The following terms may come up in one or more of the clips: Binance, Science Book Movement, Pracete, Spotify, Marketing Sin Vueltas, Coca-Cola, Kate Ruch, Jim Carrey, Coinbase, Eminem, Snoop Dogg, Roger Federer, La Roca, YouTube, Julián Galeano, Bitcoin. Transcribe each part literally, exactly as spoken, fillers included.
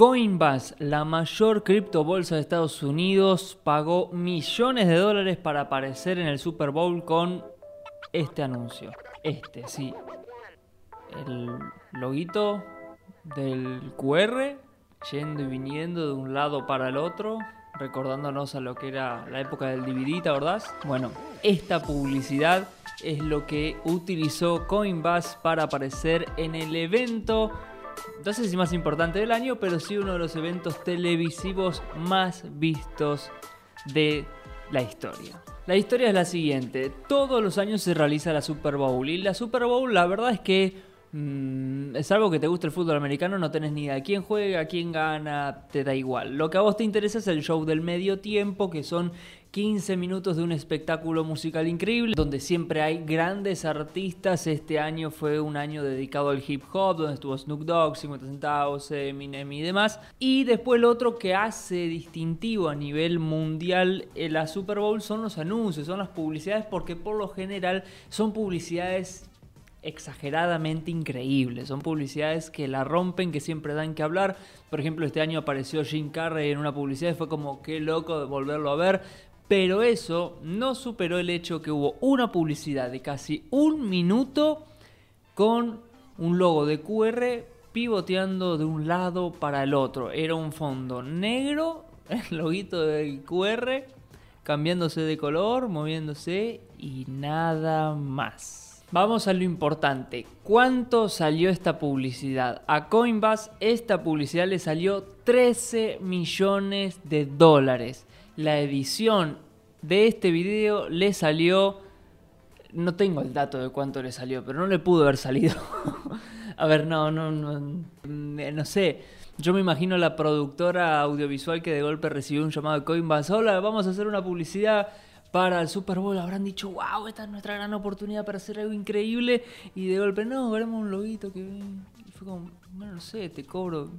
Coinbase, la mayor criptobolsa de Estados Unidos, pagó millones de dólares para aparecer en el Super Bowl con este anuncio. Este, sí. El loguito del cu erre, yendo y viniendo de un lado para el otro, recordándonos a lo que era la época del de uve de, ¿te acordás? Bueno, esta publicidad es lo que utilizó Coinbase para aparecer en el evento, no sé si más importante del año, pero sí uno de los eventos televisivos más vistos de la historia. La historia es la siguiente: todos los años se realiza la Super Bowl, y la Super Bowl, la verdad es que mmm, es algo que te gusta el fútbol americano, no tenés ni idea de quién juega, quién gana, te da igual. Lo que a vos te interesa es el show del medio tiempo, que son quince minutos de un espectáculo musical increíble, donde siempre hay grandes artistas. Este año fue un año dedicado al hip hop, donde estuvo Snoop Dogg, cincuenta centavos, Eminem y demás. Y después lo otro que hace distintivo a nivel mundial en la Super Bowl son los anuncios, son las publicidades, porque por lo general son publicidades exageradamente increíbles, son publicidades que la rompen, que siempre dan que hablar. Por ejemplo, este año apareció Jim Carrey en una publicidad y fue como qué loco de volverlo a ver. Pero eso no superó el hecho que hubo una publicidad de casi un minuto con un logo de cu erre pivoteando de un lado para el otro. Era un fondo negro, el loguito del cu erre, cambiándose de color, moviéndose y nada más. Vamos a lo importante. ¿Cuánto salió esta publicidad? A Coinbase esta publicidad le salió trece millones de dólares. La edición de este video le salió, no tengo el dato de cuánto le salió, pero no le pudo haber salido. A ver, no, no, no, no sé. Yo me imagino la productora audiovisual que de golpe recibió un llamado de Coinbase. Hola, vamos a hacer una publicidad para el Super Bowl. Habrán dicho, wow, esta es nuestra gran oportunidad para hacer algo increíble. Y de golpe, no, veremos un loguito que fue como, bueno, no sé, te cobro.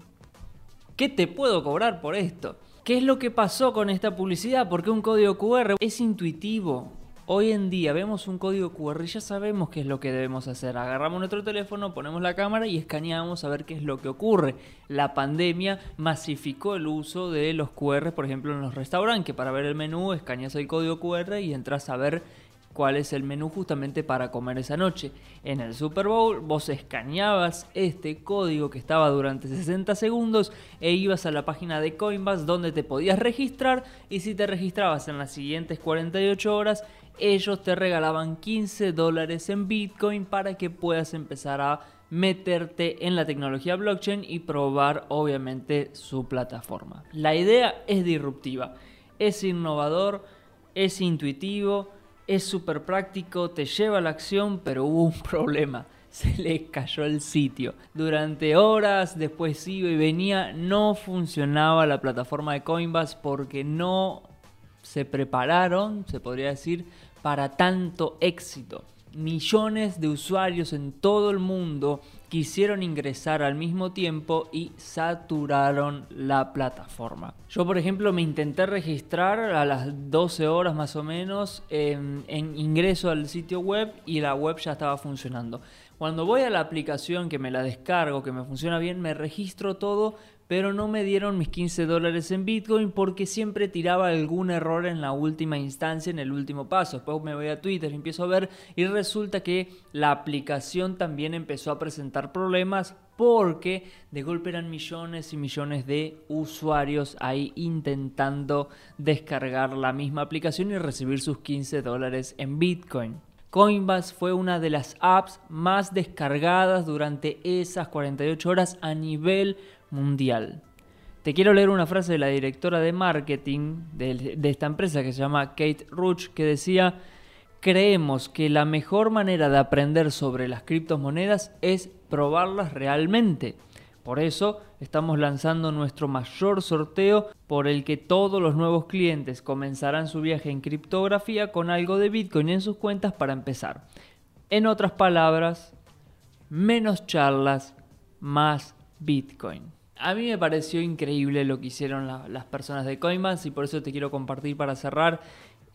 ¿Qué te puedo cobrar por esto? ¿Qué es lo que pasó con esta publicidad? Porque un código cu erre es intuitivo. Hoy en día vemos un código cu erre y ya sabemos qué es lo que debemos hacer. Agarramos nuestro teléfono, ponemos la cámara y escaneamos a ver qué es lo que ocurre. La pandemia masificó el uso de los cu erre, por ejemplo, en los restaurantes, que para ver el menú escaneas el código cu erre y entras a ver cuál es el menú justamente para comer esa noche. En el Super Bowl vos escaneabas este código que estaba durante sesenta segundos e ibas a la página de Coinbase donde te podías registrar, y si te registrabas en las siguientes cuarenta y ocho horas ellos te regalaban quince dólares en Bitcoin para que puedas empezar a meterte en la tecnología blockchain y probar obviamente su plataforma. La idea es disruptiva, es innovador, es intuitivo, es súper práctico, te lleva a la acción, pero hubo un problema. Se le cayó el sitio. Durante horas, después iba y venía, no funcionaba la plataforma de Coinbase porque no se prepararon, se podría decir, para tanto éxito. Millones de usuarios en todo el mundo quisieron ingresar al mismo tiempo y saturaron la plataforma. Yo, por ejemplo, me intenté registrar a las doce horas más o menos en, en ingreso al sitio web y la web ya estaba funcionando. Cuando voy a la aplicación que me la descargo, que me funciona bien, me registro todo, pero no me dieron mis quince dólares en Bitcoin porque siempre tiraba algún error en la última instancia, en el último paso. Después me voy a Twitter y empiezo a ver y resulta que la aplicación también empezó a presentar problemas porque de golpe eran millones y millones de usuarios ahí intentando descargar la misma aplicación y recibir sus quince dólares en Bitcoin. Coinbase fue una de las apps más descargadas durante esas cuarenta y ocho horas a nivel mundial. Te quiero leer una frase de la directora de marketing de, de esta empresa que se llama Kate Ruch, que decía: creemos que la mejor manera de aprender sobre las criptomonedas es probarlas realmente. Por eso estamos lanzando nuestro mayor sorteo, por el que todos los nuevos clientes comenzarán su viaje en criptografía con algo de Bitcoin en sus cuentas para empezar. En otras palabras, menos charlas, más Bitcoin. A mí me pareció increíble lo que hicieron la, las personas de Coinbase y por eso te quiero compartir para cerrar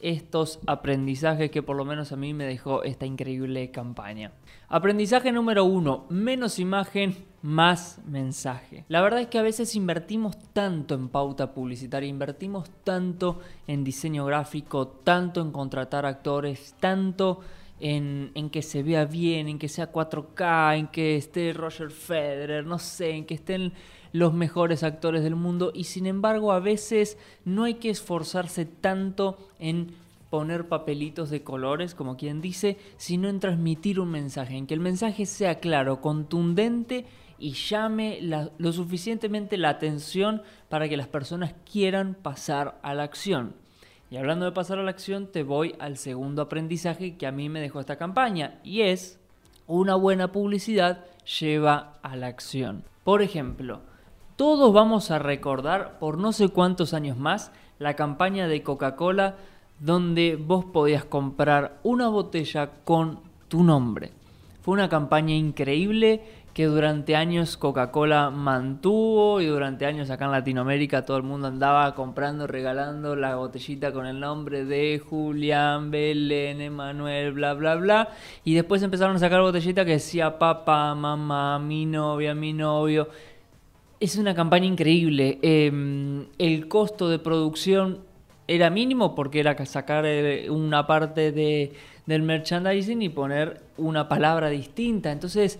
estos aprendizajes que por lo menos a mí me dejó esta increíble campaña. Aprendizaje número uno, menos imagen, más mensaje. La verdad es que a veces invertimos tanto en pauta publicitaria, invertimos tanto en diseño gráfico, tanto en contratar actores, tanto en, en que se vea bien, en que sea cuatro K, en que esté Roger Federer, no sé, en que estén los mejores actores del mundo, y sin embargo a veces no hay que esforzarse tanto en poner papelitos de colores, como quien dice, sino en transmitir un mensaje, en que el mensaje sea claro, contundente y llame la, lo suficientemente la atención para que las personas quieran pasar a la acción. Y hablando de pasar a la acción, te voy al segundo aprendizaje que a mí me dejó esta campaña, y es: una buena publicidad lleva a la acción. Por ejemplo, todos vamos a recordar por no sé cuántos años más la campaña de Coca-Cola donde vos podías comprar una botella con tu nombre. Fue una campaña increíble que durante años Coca-Cola mantuvo, y durante años acá en Latinoamérica todo el mundo andaba comprando, regalando la botellita con el nombre de Julián, Belén, Emanuel, bla, bla, bla. Y después empezaron a sacar botellita que decía papá, mamá, mi novia, mi novio. Es una campaña increíble. Eh, el costo de producción era mínimo porque era sacar una parte de, del merchandising y poner una palabra distinta. Entonces,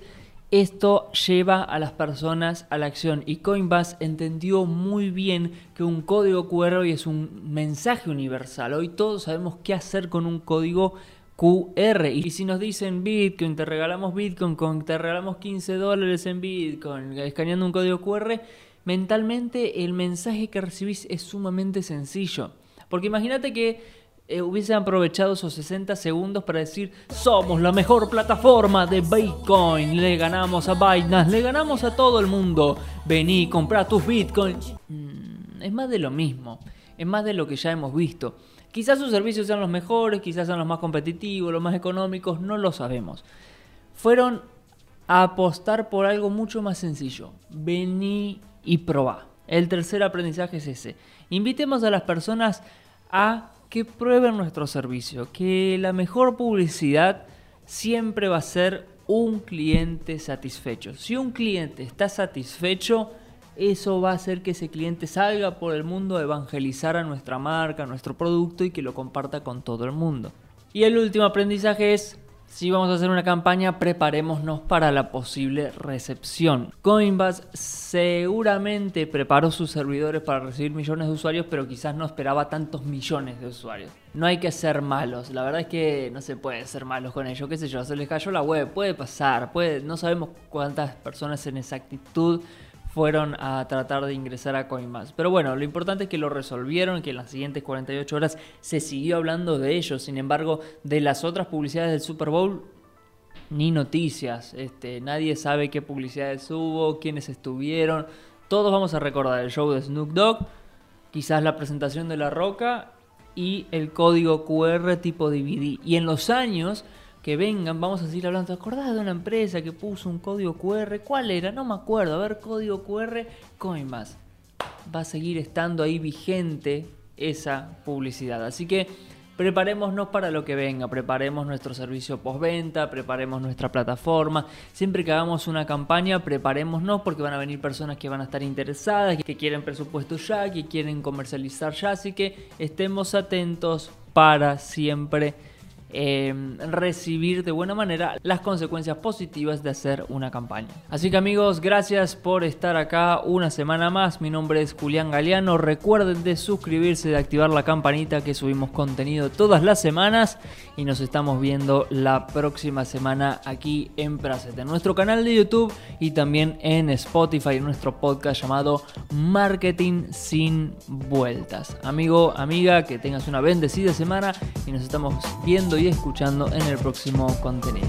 esto lleva a las personas a la acción. Y Coinbase entendió muy bien que un código Q R hoy es un mensaje universal. Hoy todos sabemos qué hacer con un código Q R. Y si nos dicen Bitcoin, te regalamos Bitcoin, con, te regalamos quince dólares en Bitcoin, escaneando un código Q R, mentalmente el mensaje que recibís es sumamente sencillo. Porque imagínate que eh, hubiesen aprovechado esos sesenta segundos para decir: somos la mejor plataforma de Bitcoin, le ganamos a Binance, le ganamos a todo el mundo, vení, comprá tus Bitcoins. Mm, es más de lo mismo, es más de lo que ya hemos visto. Quizás sus servicios sean los mejores, quizás sean los más competitivos, los más económicos, no lo sabemos. Fueron a apostar por algo mucho más sencillo. Vení y probá. El tercer aprendizaje es ese. Invitemos a las personas a que prueben nuestro servicio, que la mejor publicidad siempre va a ser un cliente satisfecho. Si un cliente está satisfecho, eso va a hacer que ese cliente salga por el mundo a evangelizar a nuestra marca, a nuestro producto, y que lo comparta con todo el mundo. Y el último aprendizaje es: si vamos a hacer una campaña, preparémonos para la posible recepción. Coinbase seguramente preparó sus servidores para recibir millones de usuarios, pero quizás no esperaba tantos millones de usuarios. No hay que ser malos, la verdad es que no se puede ser malos con ellos, qué sé yo, se les cayó la web, puede pasar, puede, no sabemos cuántas personas en exactitud fueron a tratar de ingresar a Coinbase. Pero bueno, lo importante es que lo resolvieron, que en las siguientes cuarenta y ocho horas se siguió hablando de ellos. Sin embargo, de las otras publicidades del Super Bowl, ni noticias. Este, nadie sabe qué publicidades hubo, quiénes estuvieron. Todos vamos a recordar el show de Snoop Dogg, quizás la presentación de La Roca y el código Q R tipo D V D. Y en los años que vengan vamos a seguir hablando. ¿Te acordás de una empresa que puso un código Q R? ¿Cuál era? No me acuerdo. A ver, código Q R, Coinbase. Va a seguir estando ahí vigente esa publicidad. Así que preparémonos para lo que venga. Preparemos nuestro servicio postventa, preparemos nuestra plataforma. Siempre que hagamos una campaña, preparémonos, porque van a venir personas que van a estar interesadas, que quieren presupuesto ya, que quieren comercializar ya. Así que estemos atentos para siempre Eh, recibir de buena manera las consecuencias positivas de hacer una campaña. Así que, amigos, gracias por estar acá una semana más. Mi nombre es Julián Galeano. Recuerden de suscribirse, de activar la campanita, que subimos contenido todas las semanas, y nos estamos viendo la próxima semana aquí en Pracete, en nuestro canal de YouTube, y también en Spotify, en nuestro podcast llamado Marketing Sin Vueltas. Amigo, amiga, que tengas una bendecida semana y nos estamos viendo y escuchando en el próximo contenido.